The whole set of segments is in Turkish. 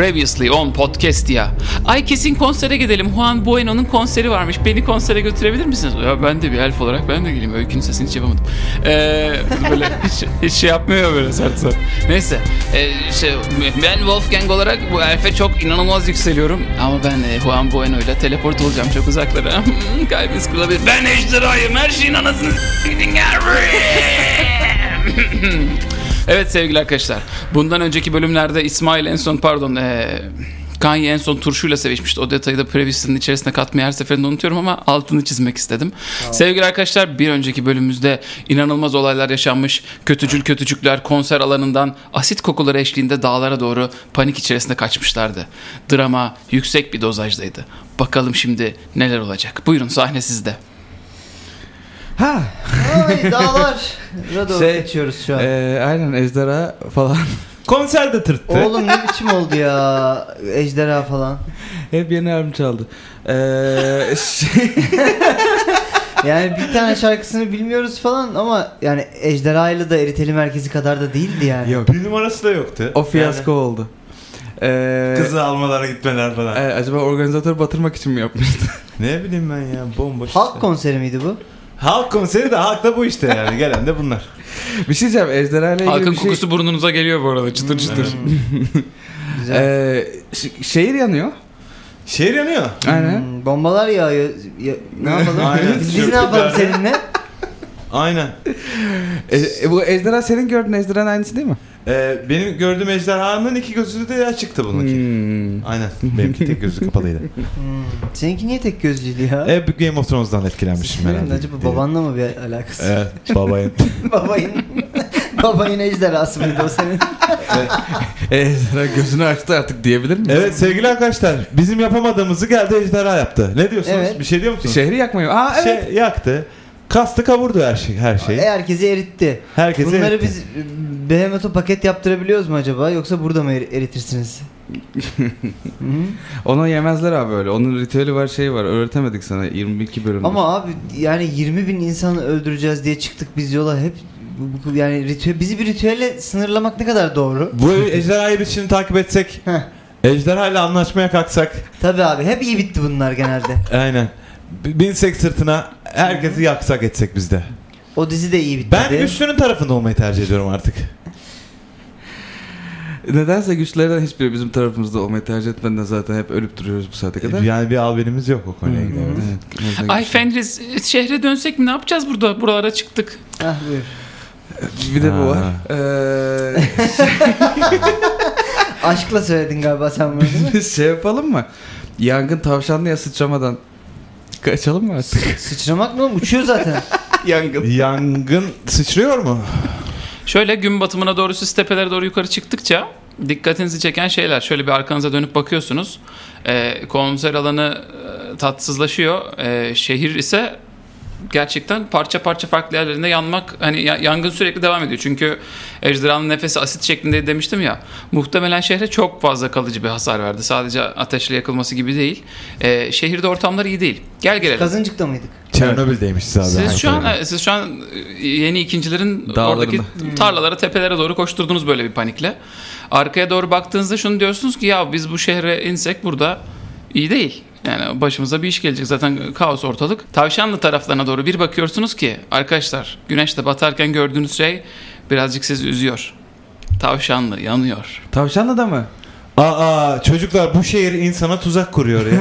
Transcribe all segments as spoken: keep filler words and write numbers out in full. Previously on Podcastia. Ay kesin konsere gidelim. Juan Bueno'nun konseri varmış. Beni konsere götürebilir misiniz? Ya ben de bir elf olarak ben de geleyim. Öykünün sesini hiç yapamadım. Ee, böyle hiç, hiç şey yapmıyor böyle sert sert. Neyse. Ee, şey, ben Wolfgang olarak bu elfe çok inanılmaz yükseliyorum. Ama ben e, Juan Bueno'yla teleport olacağım çok uzaklara. Kalbiniz kırılabilir. Ben Ejderayım. Her şeyin anasını s*****in. Evet sevgili arkadaşlar, bundan önceki bölümlerde İsmail en son pardon ee, Kanye en son turşuyla sevişmişti. O detayı da preview'sinin içerisine katmayı her seferinde unutuyorum ama altını çizmek istedim. Tamam. Sevgili arkadaşlar, bir önceki bölümümüzde inanılmaz olaylar yaşanmış. Kötücül kötücükler konser alanından asit kokuları eşliğinde dağlara doğru panik içerisinde kaçmışlardı. Drama yüksek bir dozajdaydı. Bakalım şimdi neler olacak. Buyurun, sahne sizde. Ha. Ay dağlar. Radyo şey, geçiyoruz şu an. E, aynen ejderha falan. Konser de tırttı. Oğlum ne biçim oldu ya ejderha falan. Hep yeni albüm çaldı. Ee, şey... yani bir tane şarkısını bilmiyoruz falan ama yani ejderhayla da eritelim merkezi kadar da değildi yani. Yok. Bir numarası da yoktu. O fiyasko yani. Oldu. Ee, Kızı almalara gitmeler falan. E, acaba organizatör batırmak için mi yapmıştı? Ne bileyim ben ya, bomboş. Halk işte. Konseri miydi bu? Halk konseri de halk da bu işte yani. Gelen de bunlar. Bir şey diyeceğim. Ejderha ile ilgili halkın bir şey... kokusu burnunuza geliyor bu arada. Çıtır çıtır. ee, ş- şehir yanıyor. Şehir yanıyor. Aynen. Hmm, bombalar yağıyor. Ya, ne yapalım? Aynen. Biz ne yapalım seninle? Aynen. E, bu ejderha senin gördüğün ejderhanın aynısı değil mi? Ee, benim gördüğüm ejderhanın iki gözü de açıktı bununki. Hmm. Aynen. Benimki tek gözü kapalıydı. Hmm. Seninki niye tek gözlüydü ya? Ee, Game of Thrones'dan etkilenmişim herhalde. Acaba babanla mı bir alakası? Evet. Babayın. babayın. Babayın ejderhası mıydı o senin? Ejderha gözünü açtı artık diyebilir miyiz? Evet sevgili arkadaşlar, bizim yapamadığımızı geldi ejderha yaptı. Ne diyorsunuz? Evet. Bir şey diyor musunuz? Şehri yakmıyor. Aa evet. Şey, yaktı. Kastı kavurdu her şey, her şeyi. Herkesi eritti. Herkesi bunları eritti. Biz Behmet'e paket yaptırabiliyoruz mu acaba? Yoksa burada mı eritirsiniz? Ona yemezler abi öyle. Onun ritüeli var, şey var. Öğretemedik sana yirmi iki bölümde. Ama abi yani yirmi bin insanı öldüreceğiz diye çıktık biz yola hep. Yani ritüel, bizi bir ritüelle sınırlamak ne kadar doğru? Bu ejderhayı biz şimdi takip etsek. Ejderhayla anlaşmaya kalksak. Tabii abi, hep iyi bitti bunlar genelde. Aynen. Binsek sırtına, herkesi yaksak etsek bizde. O dizi de iyi bitti. Ben güçlünün tarafında olmayı tercih ediyorum artık. Nedense güçlerden hiçbiri bizim tarafımızda olmayı tercih etmeden zaten hep ölüp duruyoruz bu saate kadar. Yani bir albenimiz yok o konuya gidelim. Evet. Ay Fenris, şehre dönsek mi? Ne yapacağız burada? Buralara çıktık. Ah buyur. Bir de ha. Bu var. Ee... Aşkla söyledin galiba sen bunu. Biz şey yapalım mı? Yangın tavşanlıya sıçramadan kaçalım mı artık? S- sıçramak mı? Uçuyor zaten. Yangın. Yangın sıçrıyor mu? Şöyle gün batımına doğru siz tepelere doğru yukarı çıktıkça dikkatinizi çeken şeyler. Şöyle bir arkanıza dönüp bakıyorsunuz. Ee, konser alanı tatsızlaşıyor. Ee, şehir ise gerçekten parça parça farklı yerlerinde yanmak, hani yangın sürekli devam ediyor. Çünkü ejderhanın nefesi asit şeklinde demiştim ya. Muhtemelen şehre çok fazla kalıcı bir hasar verdi. Sadece ateşle yakılması gibi değil. Ee, şehirde ortamlar iyi değil. Gel gelelim. Kazıncık'ta mıydık? Çernobil'deymiş abi. Siz şu an yani. Siz şu an yeni ikincilerin oradaki tarlalara, tepelere doğru koşturdunuz böyle bir panikle. Arkaya doğru baktığınızda şunu diyorsunuz ki ya biz bu şehre insek burada iyi değil. Yani başımıza bir iş gelecek, zaten kaos ortalık. Tavşanlı taraflarına doğru bir bakıyorsunuz ki arkadaşlar, güneş de batarken gördüğünüz şey birazcık sizi üzüyor. Tavşanlı yanıyor. Tavşanlı da mı? Aa çocuklar, bu şehir insana tuzak kuruyor ya.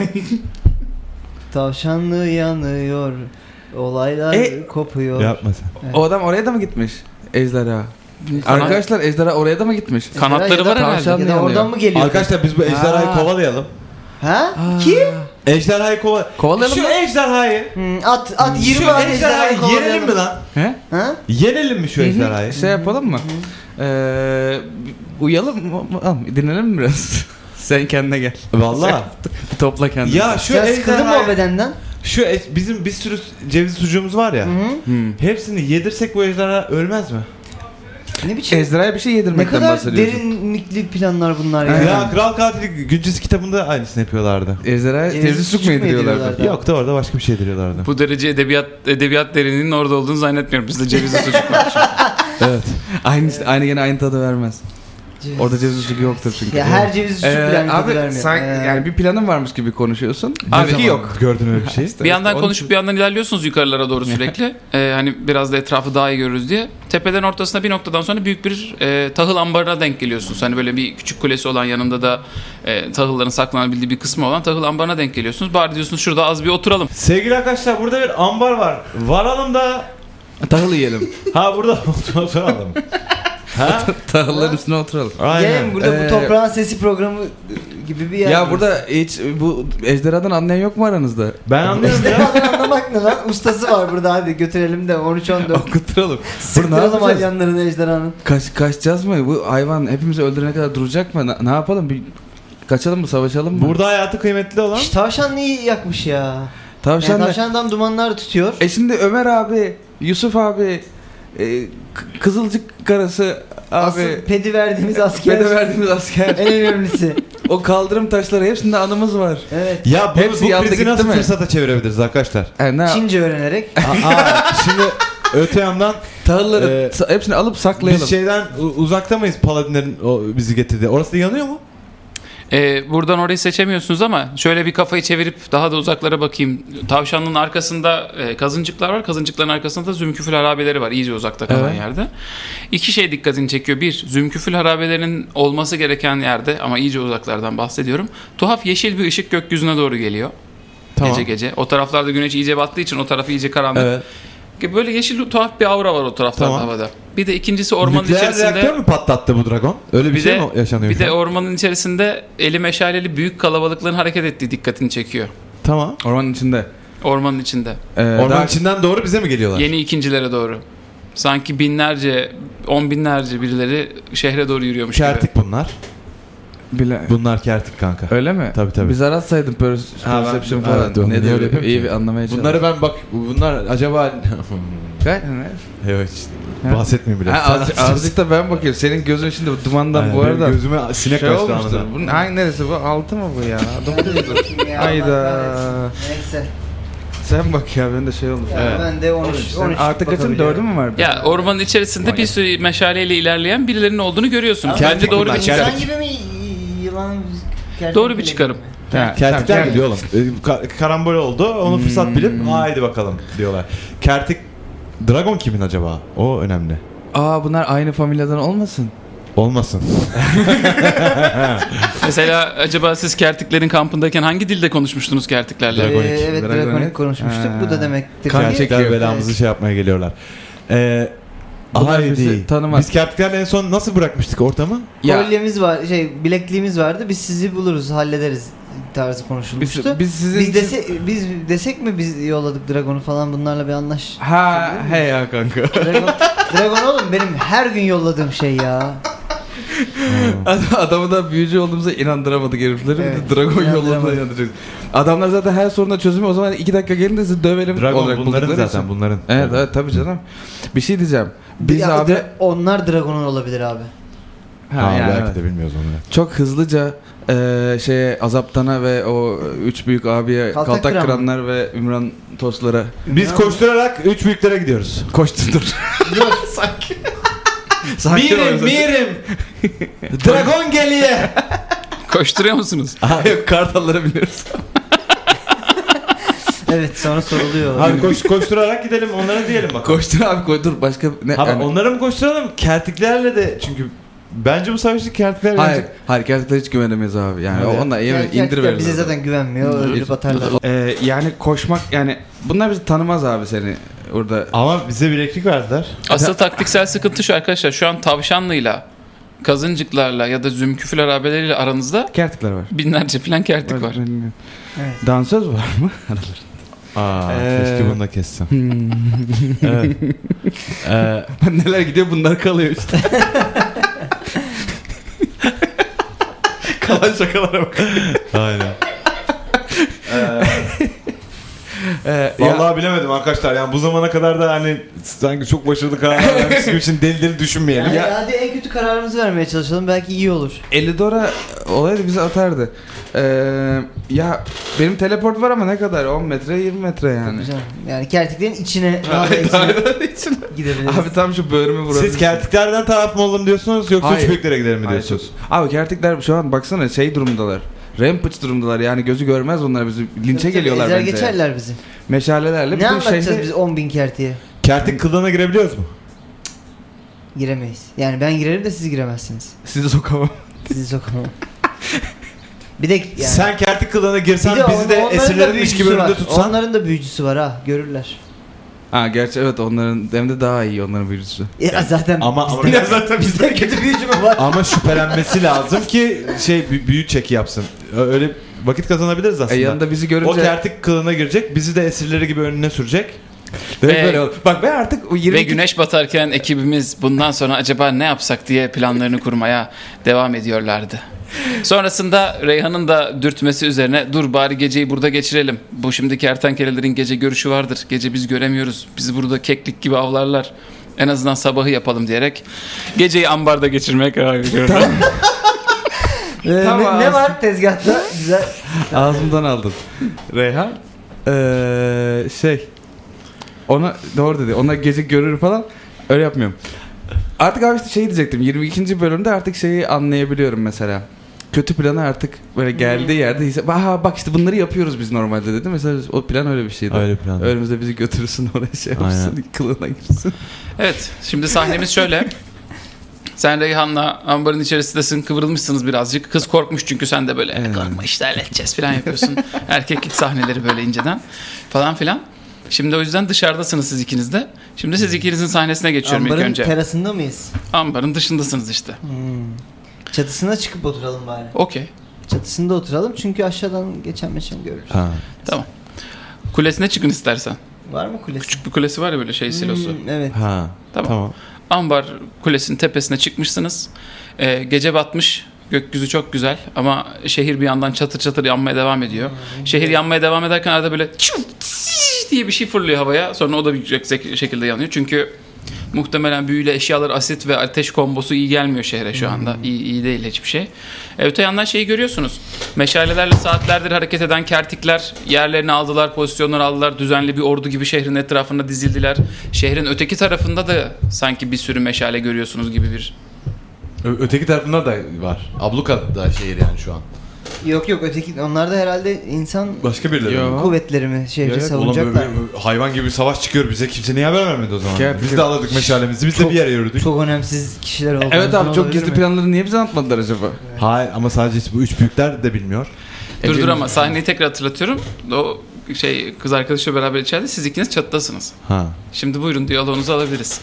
Tavşanlı yanıyor. Olaylar e, kopuyor. Yapma sen. Evet. O adam oraya da mı gitmiş? Ejderha. Arkadaşlar ejderha oraya da mı gitmiş? Kanatları var herhalde. Oradan mı geliyor? Arkadaşlar biz bu ejderhayı Aa. kovalayalım. Ha? Aa. Kim? Ejderhayı kova... kovalayalım mı? Şu ejderhayı. Hmm, at at hmm. yirmi an ejderhayı yenelim mi lan? He? Ha? Yenelim mi şu ejderhayı? Şey yapalım mı? Ee, uyalım mı? Dinlenelim mi biraz? Sen kendine gel. Vallahi. Topla kendini. Ya şu ya ejderhayı... Şu e- bizim bir sürü ceviz sucuğumuz var ya. Hmm. Hepsini yedirsek bu ejderha ölmez mi? Ne biçim? Ejderhaya bir şey yedirmekten bahsediyorsun. Ne kadar derinlikli planlar bunlar yani. Ya Kral Katili Güncesi kitabında aynısını yapıyorlardı. Ejderhaya tevzi sucuk mu yediriyorlardı? Yok da orada başka bir şey yediriyorlardı. Bu derece edebiyat edebiyat derinliğinin orada olduğunu zannetmiyorum. Bizde cevizli sucuk var. Evet. Aynı aynı gene aynı tadı vermez. Ceviz. Orada ceviz sucuk yoktur çünkü. Ya her ceviz sucuk ee, bile abi sanki ee. yani bir planın varmış gibi konuşuyorsun. Abi yok. Gördün öyle bir şey. Bir yandan konuşup bir yandan ilerliyorsunuz yukarılara doğru sürekli. ee, hani biraz da etrafı daha iyi görürüz diye. Tepeden ortasına bir noktadan sonra büyük bir e, tahıl ambarına denk geliyorsunuz. Hani böyle bir küçük kulesi olan yanında da e, tahılların saklanabildiği bir kısmı olan tahıl ambarına denk geliyorsunuz. Bari diyorsunuz şurada az bir oturalım. Sevgili arkadaşlar burada bir ambar var. Varalım da tahıl yiyelim. Ha burada oturalım. Ha? Tahılların üstüne oturalım. Gelin burada ee, bu toprağın sesi programı gibi bir yer. Ya burası. Burada hiç bu Ejderha'dan anlayan yok mu aranızda? Ben anlıyorum ya. Ejderha'dan anlamak ne lan? Ustası var burada, hadi götürelim de on üç on dört. Okuturalım. Sıktıralım hayvanlarını Ejderha'nın. Kaç, kaçacağız mı? Bu hayvan hepimizi öldürene kadar duracak mı? Ne, ne yapalım? Bir, kaçalım mı? Savaşalım mı? Burada hayatı kıymetli olan. Şş, tavşan neyi yakmış ya? Tavşan yani, tavşandan dumanlar tutuyor. E şimdi Ömer abi, Yusuf abi... Ee, Kızılcık karası abi. Asıl pedi verdiğimiz asker. Pedi verdiğimiz asker. En önemlisi. O kaldırım taşları hepsinde anımız var. Evet. Ya bu, hepsi bu krizi nasıl mi? Fırsata çevirebiliriz arkadaşlar? Yani Çince öğrenerek. Aa, aa, şimdi öte yandan tahılları e, hepsini alıp saklayalım. Biz şeyden uzakta mıyız Paladinlerin o, bizi getirdi? Orası da yanıyor mu? Ee, buradan orayı seçemiyorsunuz ama şöyle bir kafayı çevirip daha da uzaklara bakayım. Tavşanın arkasında e, kazıncıklar var. Kazıncıkların arkasında da zümküfül harabeleri var. İyice uzakta kalan evet. Yerde. İki şey dikkatini çekiyor. Bir, zümküfül harabelerinin olması gereken yerde ama iyice uzaklardan bahsediyorum. Tuhaf yeşil bir ışık gökyüzüne doğru geliyor. Tamam. Gece gece. O taraflarda güneş iyice battığı için o tarafı iyice karanlık. Evet. Böyle yeşil tuhaf bir aura var o taraflarda tamam. Havada. Bir de ikincisi ormanın nükleer içerisinde... Nükleer reaktör mü patlattı bu dragon? Öyle bir, bir şey de, mi yaşanıyor? Bir de ormanın içerisinde eli meşaleli büyük kalabalıkların hareket ettiği dikkatini çekiyor. Tamam. Ormanın içinde. Ormanın içinde. Ee, Ormanın daha... içinden doğru bize mi geliyorlar? Yeni ikincilere doğru. Sanki binlerce, on binlerce birileri şehre doğru yürüyormuş kertik gibi. Kertik bunlar. Bile... Bunlar kertik kanka. Öyle mi? Tabii tabii. Biz aratsaydım perception falan. Evet, ne de öyle iyi bir anlamaya çalıştım. Bunları ben bak, bunlar acaba... Gayet mi? Evet işte. Bahsetmeyeyim bile. Azıcık, azıcık da ben bakıyorum. Senin gözün şimdi dumandan yani bu arada. Gözüme sinek şey kaçtı anında. Bunun hangi neresi bu? Altı mı bu ya? Hayda. Neyse. Sen bak ya ben de şey olmuş. Ya evet. Ben de on üç. Artık kaçın dördü mü var? Ya ormanın içerisinde bir sürü meşaleyle ilerleyen birilerinin olduğunu görüyorsunuz. Bence doğru bir çıkarım. İnsan gibi mi? Yılan. Doğru bir çıkarım. Kertikler mi diyor oğlum? Karambol oldu. Onu fırsat bilip haydi bakalım diyorlar. Kertik Dragon kimin acaba? O önemli. Aa bunlar aynı familyadan olmasın? Olmasın. Mesela acaba siz kertiklerin kampındayken hangi dilde konuşmuştunuz kertiklerle? Ee, Dragonik. Evet Dragonik, Dragonik konuşmuştuk. Ha. Bu da demektir. Gerçekten belamızı şey yapmaya geliyorlar. Eee... Haydi. Biz kertiklerle en son nasıl bırakmıştık ortamı? Kolyemiz var, şey bilekliğimiz vardı. Biz sizi buluruz, hallederiz tarzı konuşulmuştu. Biz biz, sizin biz, dese, biz desek mi biz yolladık Dragon'u falan bunlarla bir anlaş. Ha he ya kanka. Dragon, Dragon oğlum benim her gün yolladığım şey ya. Adamı da büyücü olduğumuza inandıramadık herifleri. Evet, Dragon yolladığına inandıracak. Adamlar zaten her soruna çözümü o zaman iki dakika gelin de sizi dövelim. Dragon bunların zaten için. Bunların. Evet, evet tabii canım. Bir şey diyeceğim. Biz ya, abi onlar Dragon'un olabilir abi. Ha, ha yani, belki evet. De bilmiyoruz onu. Çok hızlıca e, şeye Azaptan'a ve o üç büyük abiye Kaltak, Kaltak Kıran Kıranlar mı? Ve Ümran Toslara. Biz koşturarak üç büyüklere gidiyoruz. Koşturdur. Yok sanki. Sanki mirim mirim. Dragon geliyor. Koşturuyor musunuz? Aa, yok kartallara biliyoruz. Evet sonra soruluyor. Abi koş, koşturarak gidelim onlara diyelim bak. Koştur abi koy dur başka ne? Abi yani... onlara mı koşturalım? Kertiklerle de çünkü bence bu savaşta kertikler hayır, bence... hayır kertikler hiç güvenemeyiz abi. Yani evet. Onlar yani indir verir. Bize zaten güvenmiyor. Ölüp atarlar. Ee, yani koşmak yani bunlar bizi tanımaz abi seni. Orada. Ama bize bileklik verdiler. Asıl taktiksel sıkıntı şu arkadaşlar. Şu an tavşanlıyla, kazıncıklarla ya da zümküfül harabeleriyle aranızda kertikler var. Binlerce falan kertik var. var. Evet. Dansöz var mı aralarında? Aa, ee... keşke bunu da kessem. Evet. ee... Neler gidiyor bunlar kalıyor işte. Kalan şakalara bak. Aynen. ee... Ee, Vallahi ya, bilemedim arkadaşlar. Yani bu zamana kadar da hani sanki çok başarılı kararlar vermiş gibi için deli deli düşünmeyelim. Yani hadi en kötü kararımızı vermeye çalışalım. Belki iyi olur. Elidora olaydı bizi atardı. Ee, ya benim teleport var ama ne kadar? on metre yirmi metre yani. Güzel. Yani kertiklerin içine, içine gidebiliriz. Abi tam şu böğrümü vuralım. Siz kertiklerden taraf mı olalım diyorsunuz yoksa hayır, üç büyüklere gidelim mi diyorsunuz? Hayır. Abi kertikler şu an baksana şey durumdalar. Rampage durumdalar yani gözü görmez onlar bizi. Linçe evet, geliyorlar bence. Ezer geçerler bizi. Meşalelerle. Ne anlatacağız şeyde... biz on bin kertiye? Kertik kılığına girebiliyoruz mu? Giremeyiz. Yani ben girerim de siz giremezsiniz. Sizi sokamam. Sizi sokamam. Bir de yani... Sen kertik kılığına girsen de bizi de esirlenmiş gibi önünde tutsan. Onların da büyücüsü var ha. Görürler. Ha gerçi evet onların hem de daha iyi onların büyücüsü. Ya yani, zaten ama bizden, ama zaten bizden kötü büyücü mü var? Ama şüphelenmesi lazım ki şey büyü çeki yapsın. Öyle vakit kazanabiliriz aslında. E, yanında bizi görünce o kertik kılığına girecek, bizi de esirleri gibi önüne sürecek. Ve, böyle bak ben artık yirmi ve güneş batarken ekibimiz bundan sonra acaba ne yapsak diye planlarını kurmaya devam ediyorlardı. Sonrasında Reyhan'ın da dürtmesi üzerine dur bari geceyi burada geçirelim. Bu şimdi kertenkelelerin gece görüşü vardır. Gece biz göremiyoruz. Bizi burada keklik gibi avlarlar. En azından sabahı yapalım diyerek geceyi ambarda geçirmeye karar veriyorum. ee, tamam. ne, ne var tezgahta? Güzel. Ağzımdan aldım. Reyhan ee, şey ona doğru dedi. Ona gece görür falan. Öyle yapmıyorum. Artık abi işte şey diyecektim. yirmi ikinci bölümde artık şeyi anlayabiliyorum mesela. Kötü planı artık böyle geldiği yerde hisse... Aha bak işte bunları yapıyoruz biz normalde dedi. Mesela o plan öyle bir şeydi. Öyle plan. Önümüzde bizi götürürsün oraya şey yapsın. Aynen. Kılığına girsin. Evet şimdi sahnemiz şöyle. Sen Reyhan'la ambarın içerisindesin, kıvrılmışsınız birazcık. Kız korkmuş çünkü sen de böyle evet. Korkma işte halledeceğiz falan yapıyorsun. Erkeklik sahneleri böyle inceden falan filan. Şimdi o yüzden dışarıdasınız siz ikiniz de. Şimdi siz ikinizin sahnesine geçiyorum ambarın ilk önce. Ambarın terasında mıyız? Ambarın dışındasınız işte. Hmm. Çatısına çıkıp oturalım bari. Okey. Çatısında oturalım çünkü aşağıdan geçen meşen görürüz. Ha. Tamam. Kulesine çıkın istersen. Var mı kulesi? Küçük bir kulesi var ya böyle şey hmm, silosu. Evet. Ha. Tamam. tamam. Ambar kulesinin tepesine çıkmışsınız. Ee, gece batmış. Gökyüzü çok güzel ama şehir bir yandan çatır çatır yanmaya devam ediyor. Hmm. Şehir yanmaya devam ederken arada böyle... diye bir şey fırlıyor havaya. Sonra o da bir şekilde yanıyor. Çünkü muhtemelen büyüyle eşyalar asit ve ateş kombosu iyi gelmiyor şehre şu anda. İyi, iyi değil hiçbir şey. E, öte yandan şeyi görüyorsunuz. Meşalelerle saatlerdir hareket eden kertikler yerlerini aldılar, pozisyonları aldılar. Düzenli bir ordu gibi şehrin etrafında dizildiler. Şehrin öteki tarafında da sanki bir sürü meşale görüyorsunuz gibi bir... Ö- öteki tarafında da var. Abluka da şehir yani şu an. Yok yok öteki onlar da herhalde insan başka birileri kuvvetleri mi şehri savunacaklar. Hayvan gibi savaş çıkıyor bize kimse niye haber vermedi o zaman. Gerçekten. Biz de aladık meşalemizi biz çok, de bir yere yürüdük. Çok önemsiz kişiler oldu. Evet abi çok gizli mi? Planları niye bize anlatmadılar acaba? Evet. Hayır ama sadece bu üç büyükler de bilmiyor. Dur dur ama sahneyi tekrar hatırlatıyorum. O şey kız arkadaşıyla beraber içeride siz ikiniz çatıdasınız. Ha. Şimdi buyurun diyaloğunuzu alabiliriz.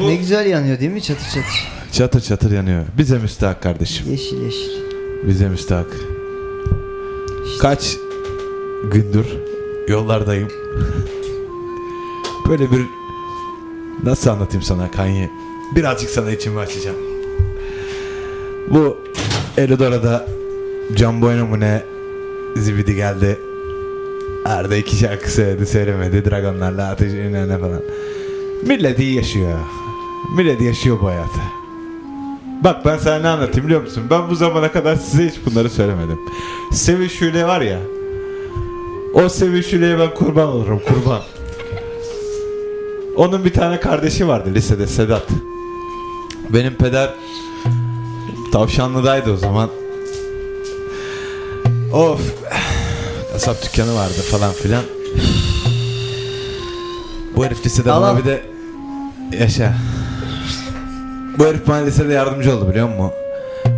Bu... Ne güzel yanıyor değil mi çatır çatır. Çatır çatır yanıyor. Bize müstahak kardeşim. Yeşil yeşil. Bize müstahak. İşte. Kaç gündür yollardayım. Böyle bir... Nasıl anlatayım sana Kanye? Birazcık sana içimi açacağım. Bu Elidora'da Juan Bueno mu ne zibidi geldi. Arda iki şarkı söyledi söylemedi. Dragonlarla ateş inene falan. Millet iyi yaşıyor. Millet yaşıyor bu hayatı. Bak ben sana ne anlatayım biliyor musun? Ben bu zamana kadar size hiç bunları söylemedim. Sevinç Hüley var ya. O Sevinç Hüley'e ben kurban olurum kurban. Onun bir tane kardeşi vardı lisede Sedat. Benim peder Tavşanlı'daydı o zaman. Of. Kasap dükkanı vardı falan filan. Bu herif lisede Allah. Bana bir de yaşa. Bu herif bana lisede yardımcı oldu biliyor musun?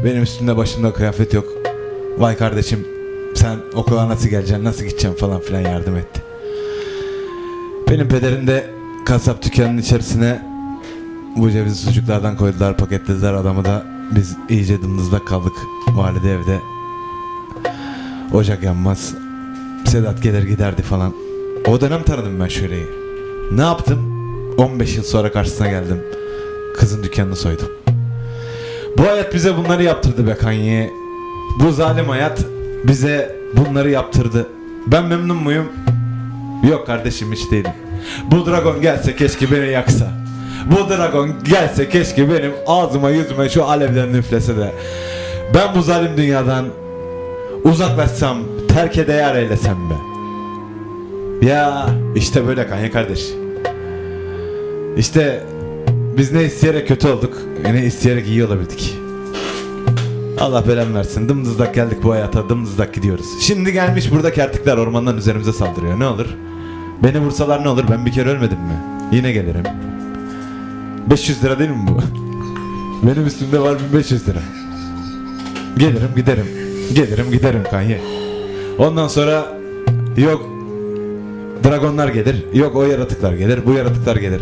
Benim üstümde başımda kıyafet yok. Vay kardeşim sen okula nasıl geleceksin nasıl gideceksin falan filan yardım etti. Benim pederim de kasap dükkanının içerisine bu cevizi sucuklardan koydular paketlediler adamı da biz iyice dımdızda kaldık valide evde. Ocak yanmaz. Sedat gelir giderdi falan. O dönem tanıdım ben şöleyi. Ne yaptım? on beş yıl sonra karşısına geldim. Kızın dükkanını soydum. Bu hayat bize bunları yaptırdı be Kanye. Bu zalim hayat bize bunları yaptırdı. Ben memnun muyum? Yok kardeşim, hiç değilim. Bu dragon gelse keşke beni yaksa. Bu dragon gelse keşke benim ağzıma yüzüme şu alevden nüflese de ben bu zalim dünyadan uzaklaşsam, terk edeyar eylesem be. Ya işte böyle Kanye kardeş. İşte biz ne isteyerek kötü olduk, ne isteyerek iyi olabildik. Allah belamı versin. Dımdızlak geldik bu hayata, dımdızlak gidiyoruz. Şimdi gelmiş burada kertikler ormandan üzerimize saldırıyor. Ne olur? Beni vursalar ne olur? Ben bir kere ölmedim mi? Yine gelirim. beş yüz lira değil mi bu? Benim üstümde var bin beş yüz lira. Gelirim giderim. Gelirim giderim Kanye. Ondan sonra yok dragonlar gelir, yok o yaratıklar gelir, bu yaratıklar gelir.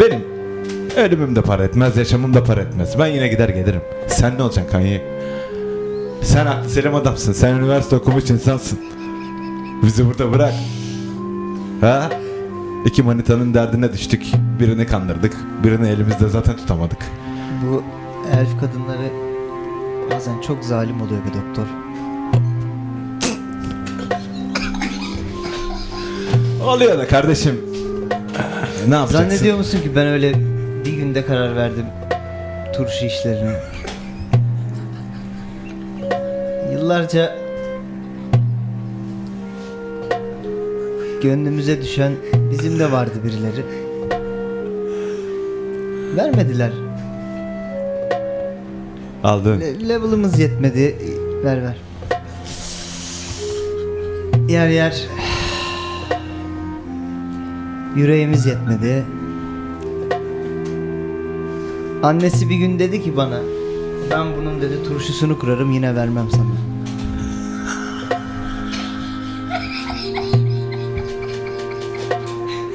Benim ölümüm de para etmez, yaşamım da para etmez. Ben yine gider gelirim. Sen ne olacaksın Kanye? Sen aklı selim adamsın. Sen üniversite okumuş insansın. Bizi burada bırak. Ha? İki manitanın derdine düştük. Birini kandırdık. Birini elimizde zaten tutamadık. Bu elf kadınları bazen çok zalim oluyor bir doktor. Oluyor da kardeşim. Ne yapacaksın? Zannediyor musun ki ben öyle bir günde karar verdim turşu işlerine? Yıllarca gönlümüze düşen bizim de vardı birileri. Vermediler. Aldın. Le- level'ımız yetmedi. Ver ver. Yer yer yüreğimiz yetmedi. Annesi bir gün dedi ki bana, ben bunun dedi turşusunu kurarım yine vermem sana.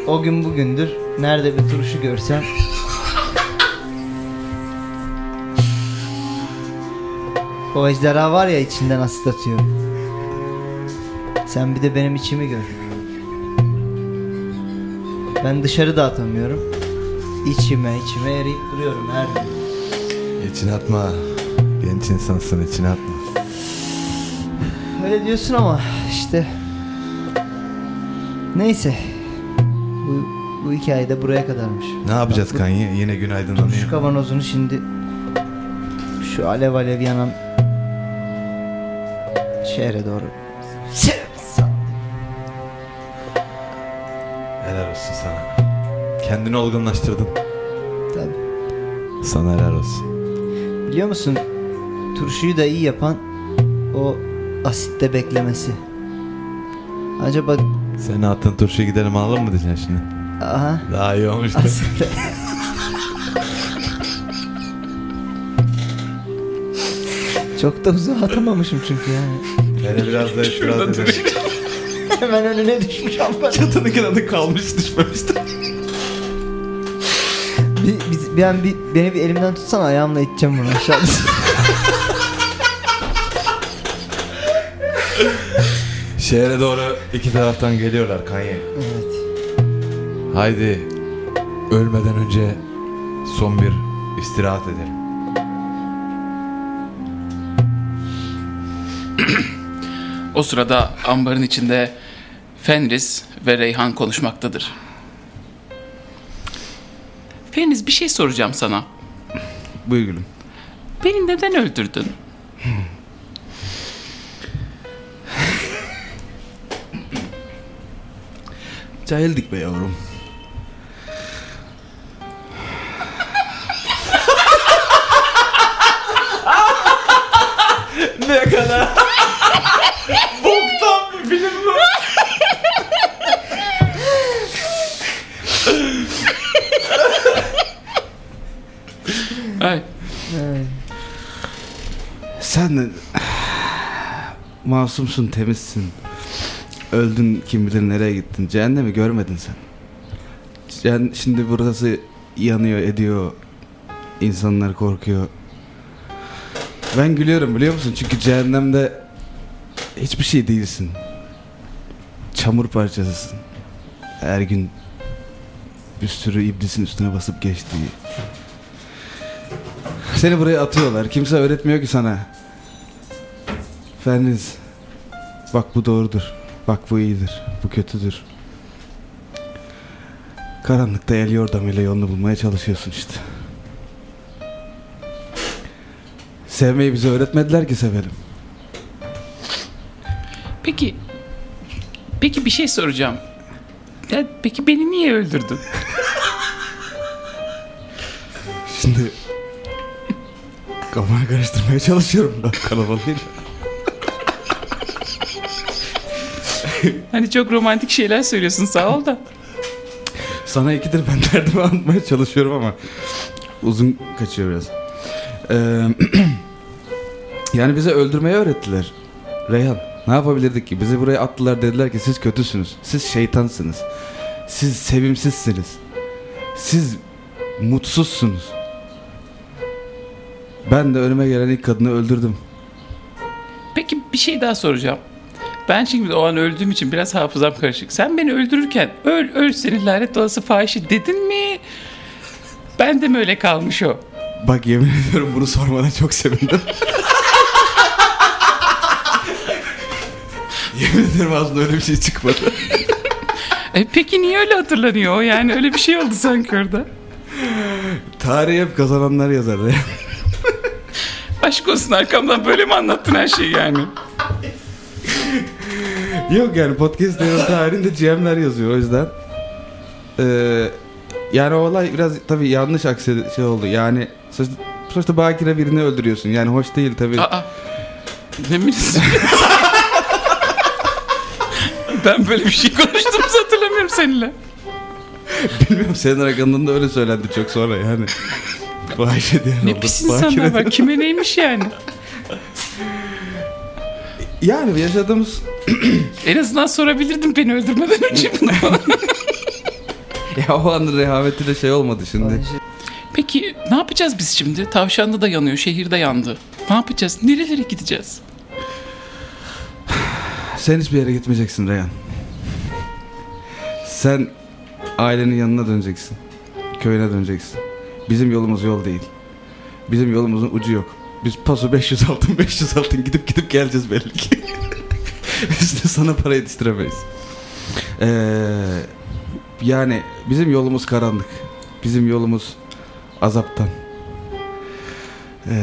O gün bugündür nerede bir turşu görsem o ejderha var ya, içinden asit atıyor. Sen bir de benim içimi gör. Ben dışarı da atamıyorum. İçime içime eriyip duruyorum her gün. İçine atma. Genç insansın, içine atma. Öyle diyorsun ama işte. Neyse. Bu, bu hikaye de buraya kadarmış. Ne yapacağız Kanye? Yine, yine gün aydınlanıyor. Şu kavanozunu şimdi şu alev alev yanan şehre doğru. Sana. Kendini olgunlaştırdın. Tabii. Sana helal olsun. Biliyor musun, turşuyu da iyi yapan o asitte beklemesi. Acaba seni attın turşuya gidelim alalım mı diyeceksin şimdi? Aha. Daha iyi olmuştu. Çok da uzağa atamamışım çünkü yani. Hele biraz da biraz da. Hemen önüne düşmüş ama. Çatının kenarında kalmış, düşmemişti. Bir, bir, ben, bir, beni bir elimden tutsana, ayağımla iteceğim bunu aşağıda. Şehre doğru iki taraftan geliyorlar Kanye. Evet. Haydi ölmeden önce son bir istirahat edelim. O sırada ambarın içinde Fenris ve Reyhan konuşmaktadır. Fenris, bir şey soracağım sana. Buyur gülüm. Beni neden öldürdün? Cahildik be yavrum. Ne kadar... Boktan bir film bu. Ay. Sen masumsun, temizsin. Öldün, kim bilir nereye gittin. Cehennemi görmedin sen. Cehenn- Şimdi burası yanıyor, ediyor. İnsanlar korkuyor. Ben gülüyorum biliyor musun? Çünkü cehennemde hiçbir şey değilsin. Çamur parçasısın. Her gün bir sürü iblisin üstüne basıp geçtiği. Seni buraya atıyorlar. Kimse öğretmiyor ki sana. Fenris, Bak bu doğrudur. Bak bu iyidir. Bu kötüdür. Karanlıkta el yordamıyla yolunu bulmaya çalışıyorsun işte. Sevmeyi bize öğretmediler ki sevelim. Peki, peki bir şey soracağım. Ya, peki beni niye öldürdün? Şimdi kafamı karıştırmaya çalışıyorum ben kalabalığıyla. Hani çok romantik şeyler söylüyorsun, sağ ol da. Sana ikidir ben derdimi anlatmaya çalışıyorum ama uzun kaçıyor biraz. Ee, yani bize öldürmeyi öğrettiler Reyhan. Ne yapabilirdik ki? Bizi buraya attılar, dediler ki siz kötüsünüz, siz şeytansınız, siz sevimsizsiniz, siz mutsuzsunuz. Ben de önüme gelen ilk kadını öldürdüm. Peki bir şey daha soracağım. Ben şimdi o an öldüğüm için biraz hafızam karışık. Sen beni öldürürken öl öl seni lanet olası fahişi dedin mi? Ben de mi öyle kalmış o? Bak yemin ediyorum bunu sormana çok sevindim. Yemin ederim aslında öyle bir şey çıkmadı. E peki niye öyle hatırlanıyor? Yani öyle bir şey oldu sanki orada. Tarihi hep kazananlar yazar. Aşk olsun, arkamdan böyle mi anlattın her şeyi yani? Yok yani podcast'ın tarihinde G M'ler yazıyor o yüzden. Ee, yani o olay biraz tabii yanlış aksede şey oldu. Yani sonuçta, sonuçta bakire birini öldürüyorsun. Yani hoş değil tabii. Aa, ne misin? Ben böyle bir şey konuştum hatırlamıyorum seninle. Bilmiyorum, senin hakkında öyle söylendi çok sonra yani. Bahşe diyen ne oldu. Ne pis insanlar var. Kime neymiş yani? Yani yaşadığımız... En azından sorabilirdin beni öldürmeden önce bunu. Ya o an rehavetiyle şey olmadı şimdi. Peki ne yapacağız biz şimdi? Tavşan'da da yanıyor, şehirde yandı. Ne yapacağız? Nerelere gideceğiz? Sen hiçbir yere gitmeyeceksin Reyhan. Sen ailenin yanına döneceksin. Köyüne döneceksin. Bizim yolumuz yol değil. Bizim yolumuzun ucu yok. Biz paso beş yüz altın beş yüz altın gidip gidip geleceğiz belli ki. Biz de sana para yetiştiremeyiz. Ee, yani bizim yolumuz karanlık. Bizim yolumuz azaptan. Ee,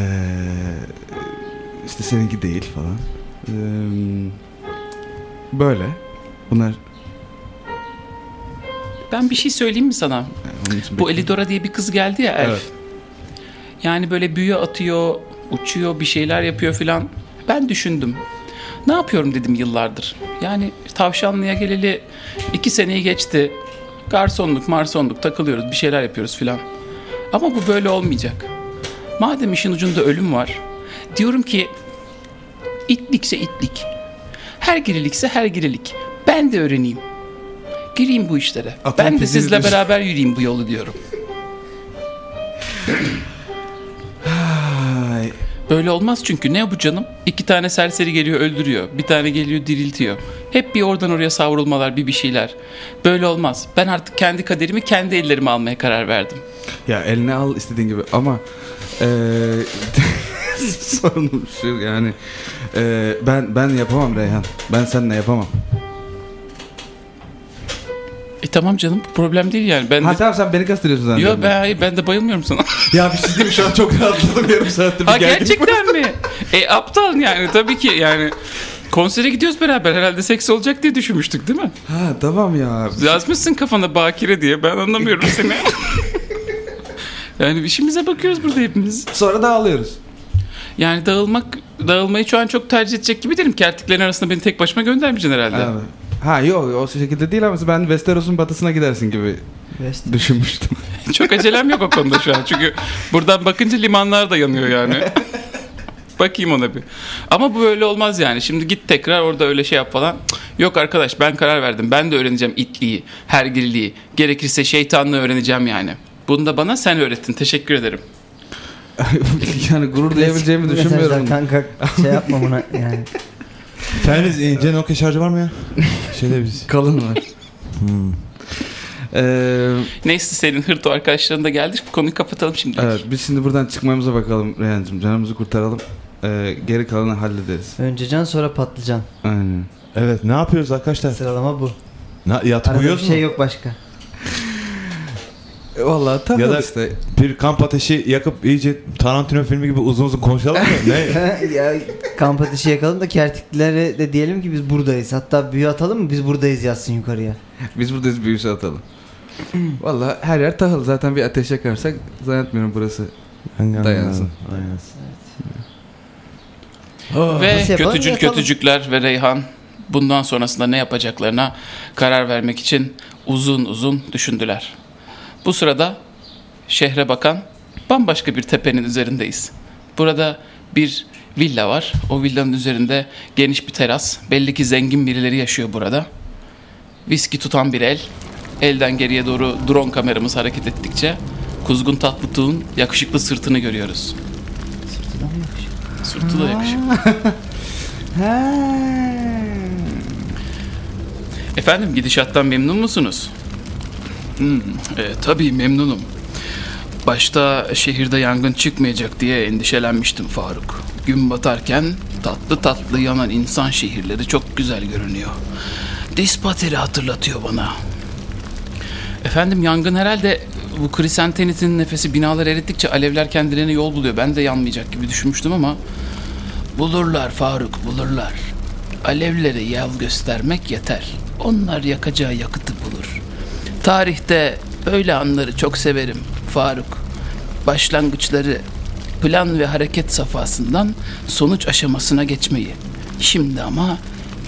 işte seninki değil falan. Ee, böyle. Bunlar... Ben bir şey söyleyeyim mi sana? Bu Elidora diye bir kız geldi ya elf. Evet. Yani böyle büyü atıyor, uçuyor, bir şeyler yapıyor filan. Ben düşündüm. Ne yapıyorum dedim yıllardır. Yani Tavşanlı'ya geleli iki seneyi geçti. Garsonluk, marsonluk takılıyoruz, bir şeyler yapıyoruz filan. Ama bu böyle olmayacak. Madem işin ucunda ölüm var. Diyorum ki itlikse itlik. Her girilikse her girilik. Ben de öğreneyim. Gireyim bu işlere. Atom ben de sizle düşün. Beraber yürüyeyim bu yolu diyorum. Böyle olmaz çünkü ne bu canım? İki tane serseri geliyor öldürüyor. Bir tane geliyor diriltiyor. Hep bir oradan oraya savrulmalar, bir bir şeyler. Böyle olmaz. Ben artık kendi kaderimi kendi ellerime almaya karar verdim. Ya eline al istediğin gibi ama ee, sorunum şu yani ee, ben ben yapamam Reyhan. Ben seninle yapamam. E tamam canım, problem değil yani. Ben ha de... tamam, sen beni kastırıyorsun zaten. Yok ben, ben de bayılmıyorum sana. Ya bir şey diyeyim, şu an çok rahatladım, yarım saattir bir geldim. Gerçekten mi? E aptal yani tabii ki yani. Konsere gidiyoruz beraber, herhalde seks olacak diye düşünmüştük değil mi? Ha tamam ya. Yazmışsın kafana bakire diye, ben anlamıyorum seni. Yani işimize bakıyoruz burada hepimiz. Sonra dağılıyoruz. Yani dağılmak, dağılmayı şu an çok tercih edecek gibi değilim. Kertiklerin arasında beni tek başıma göndermeyeceksin herhalde. Evet. Ha yok o şekilde değil ama ben Westeros'un batısına gidersin gibi West. Düşünmüştüm. Çok acelem yok o konuda şu an. Çünkü buradan bakınca limanlar da yanıyor yani. Bakayım ona bir. Ama bu böyle olmaz yani. Şimdi git tekrar orada öyle şey yap falan. Yok arkadaş, ben karar verdim. Ben de öğreneceğim itliği, hergirliği. Gerekirse şeytanlığı öğreneceğim yani. Bunu da bana sen öğrettin. Teşekkür ederim. Yani gurur duyabileceğimi düşünmüyorum. Kanka şey yapma buna yani. Fenris, C'nin okey şarjı var mı ya? Şeyde biz. Kalın var. Hmm. Ee, Neyse, senin hırto arkadaşların da geldi. Konuyu kapatalım şimdi. Evet, biz şimdi buradan çıkmamıza bakalım Reyhan'cığım. Canımızı kurtaralım. e, geri kalanı hallederiz. Önce can sonra patlıcan. Aynen. Evet, ne yapıyoruz arkadaşlar? Sıralama bu. Na, yatmıyoruz mu? Bir şey yok başka. Vallahi tamam. Ya da işte bir kamp ateşi yakıp iyice Tarantino filmi gibi uzun uzun konuşalım mı? Ne? Ya, kamp ateşi yakalım da kertiklere de diyelim ki biz buradayız. Hatta büyü atalım mı? Biz buradayız yazsın yukarıya. Biz buradayız büyüsü atalım. Vallahi her yer tahıl. Zaten bir ateş yakarsak zannetmiyorum burası dayansın. Dayansın. Evet. Oh. Ve kötücül kötücükler ve Reyhan bundan sonrasında ne yapacaklarına karar vermek için uzun uzun düşündüler. Bu sırada şehre bakan bambaşka bir tepenin üzerindeyiz. Burada bir villa var. O villanın üzerinde geniş bir teras. Belli ki zengin birileri yaşıyor burada. Viski tutan bir el. Elden geriye doğru drone kameramız hareket ettikçe kuzgun Tahput'un yakışıklı sırtını görüyoruz. Sırtı da mı yakışıklı? Sırtı da yakışıklı. Efendim, gidişattan memnun musunuz? Hmm, e, tabii memnunum. Başta şehirde yangın çıkmayacak diye endişelenmiştim Faruk. Gün batarken tatlı tatlı yanan insan şehirleri çok güzel görünüyor. Dispateri hatırlatıyor bana. Efendim, yangın herhalde bu krisantenitin nefesi, binalar erittikçe alevler kendilerine yol buluyor. Ben de yanmayacak gibi düşünmüştüm ama bulurlar Faruk, bulurlar. Alevlere yol göstermek yeter. Onlar yakacağı yakıtı bulur. Tarihte böyle anları çok severim Faruk. Başlangıçları, plan ve hareket safhasından sonuç aşamasına geçmeyi. Şimdi ama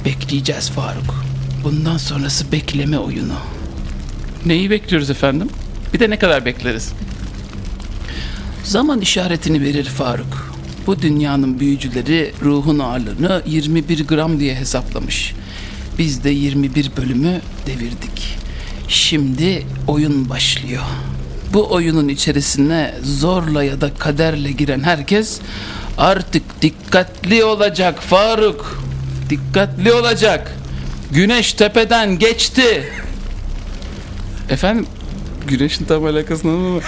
bekleyeceğiz Faruk. Bundan sonrası bekleme oyunu. Neyi bekliyoruz efendim? Bir de ne kadar bekleriz? Zaman işaretini verir Faruk. Bu dünyanın büyücüleri ruhun ağırlığını yirmi bir gram diye hesaplamış. Biz de yirmi bir bölümü devirdik. Şimdi oyun başlıyor. Bu oyunun içerisine zorla ya da kaderle giren herkes artık dikkatli olacak Faruk. Dikkatli olacak. Güneş tepeden geçti. Efendim, güneşin tam alakası var mı?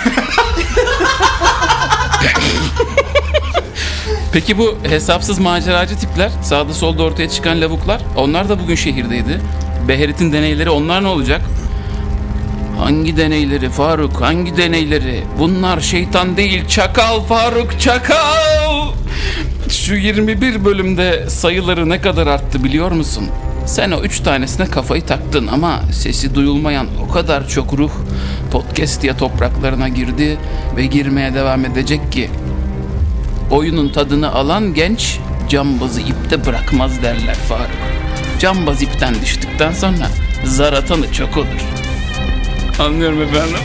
Peki bu hesapsız maceracı tipler, sağda solda ortaya çıkan lavuklar, onlar da bugün şehirdeydi. Beherit'in deneyleri, onlar ne olacak? Hangi deneyleri Faruk, hangi deneyleri? Bunlar şeytan değil, çakal Faruk, çakal! Şu yirmi bir bölümde sayıları ne kadar arttı biliyor musun? Sen o üç tanesine kafayı taktın ama sesi duyulmayan o kadar çok ruh Podcastia topraklarına girdi ve girmeye devam edecek ki oyunun tadını alan genç cambazı ipte bırakmaz derler Faruk. Cambaz ipten düştükten sonra zar atanı çok olur. Anlıyorum efendim.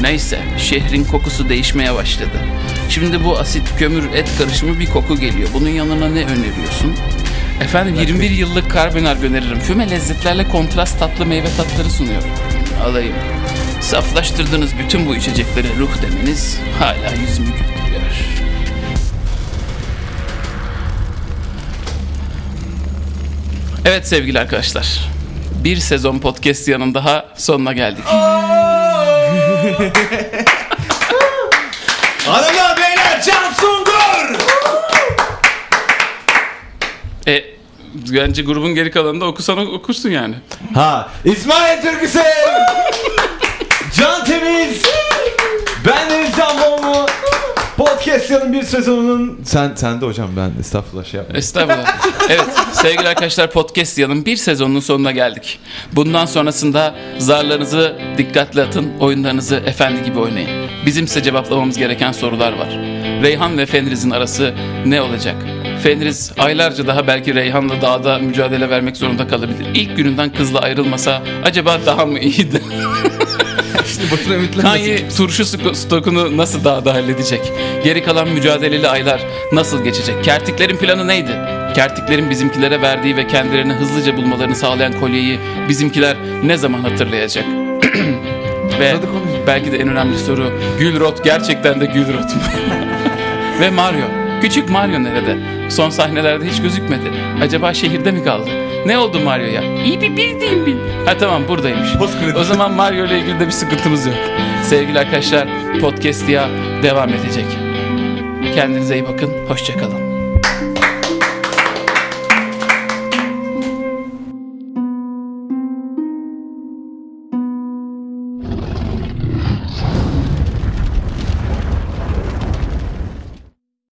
Neyse, şehrin kokusu değişmeye başladı. Şimdi bu asit, kömür, et karışımı bir koku geliyor. Bunun yanına ne öneriyorsun? Efendim, yirmi bir yıllık karbonhidrat öneririm. Füme lezzetlerle kontrast tatlı meyve tatları sunuyorum. Alayım. Saflaştırdığınız bütün bu içeceklere ruh demeniz hala yüzümü güldürüyor. Evet sevgili arkadaşlar, bir sezon podcast yanın daha sonuna geldik. Hanımlar beyler, Can Sungur! E, bence grubun geri kalanını da okusan okursun yani. Ha, İsmail Türküsev! Can Temiz! Ben Deniz Can Boğumu! Podcast'ın bir sezonunun... Sen sen de hocam, ben estağfurullah şey yapmadım. Estağfurullah. Evet sevgili arkadaşlar, Podcast'ın bir sezonunun sonuna geldik. Bundan sonrasında zarlarınızı dikkatli atın, oyunlarınızı efendi gibi oynayın. Bizim size cevaplamamız gereken sorular var. Reyhan ve Fenris'in arası ne olacak? Fenris aylarca daha belki Reyhan'la dağda mücadele vermek zorunda kalabilir. İlk gününden kızla ayrılmasa acaba daha mı iyiydi? Kanye turşu stokunu nasıl daha da halledecek? Geri kalan mücadeleli aylar nasıl geçecek? Kertiklerin planı neydi? Kertiklerin bizimkilere verdiği ve kendilerini hızlıca bulmalarını sağlayan kolyeyi bizimkiler ne zaman hatırlayacak? Ve belki de en önemli soru, Gülrot gerçekten de Gülrot mu? Ve Mario, küçük Mario nerede? Son sahnelerde hiç gözükmedi. Acaba şehirde mi kaldı? Ne oldu Mario'ya? İyi bir bildiğim bil. Ha tamam, buradaymış. O zaman Mario ile ilgili de bir sıkıntımız yok. Sevgili arkadaşlar, Podcastia devam edecek. Kendinize iyi bakın. Hoşça kalın.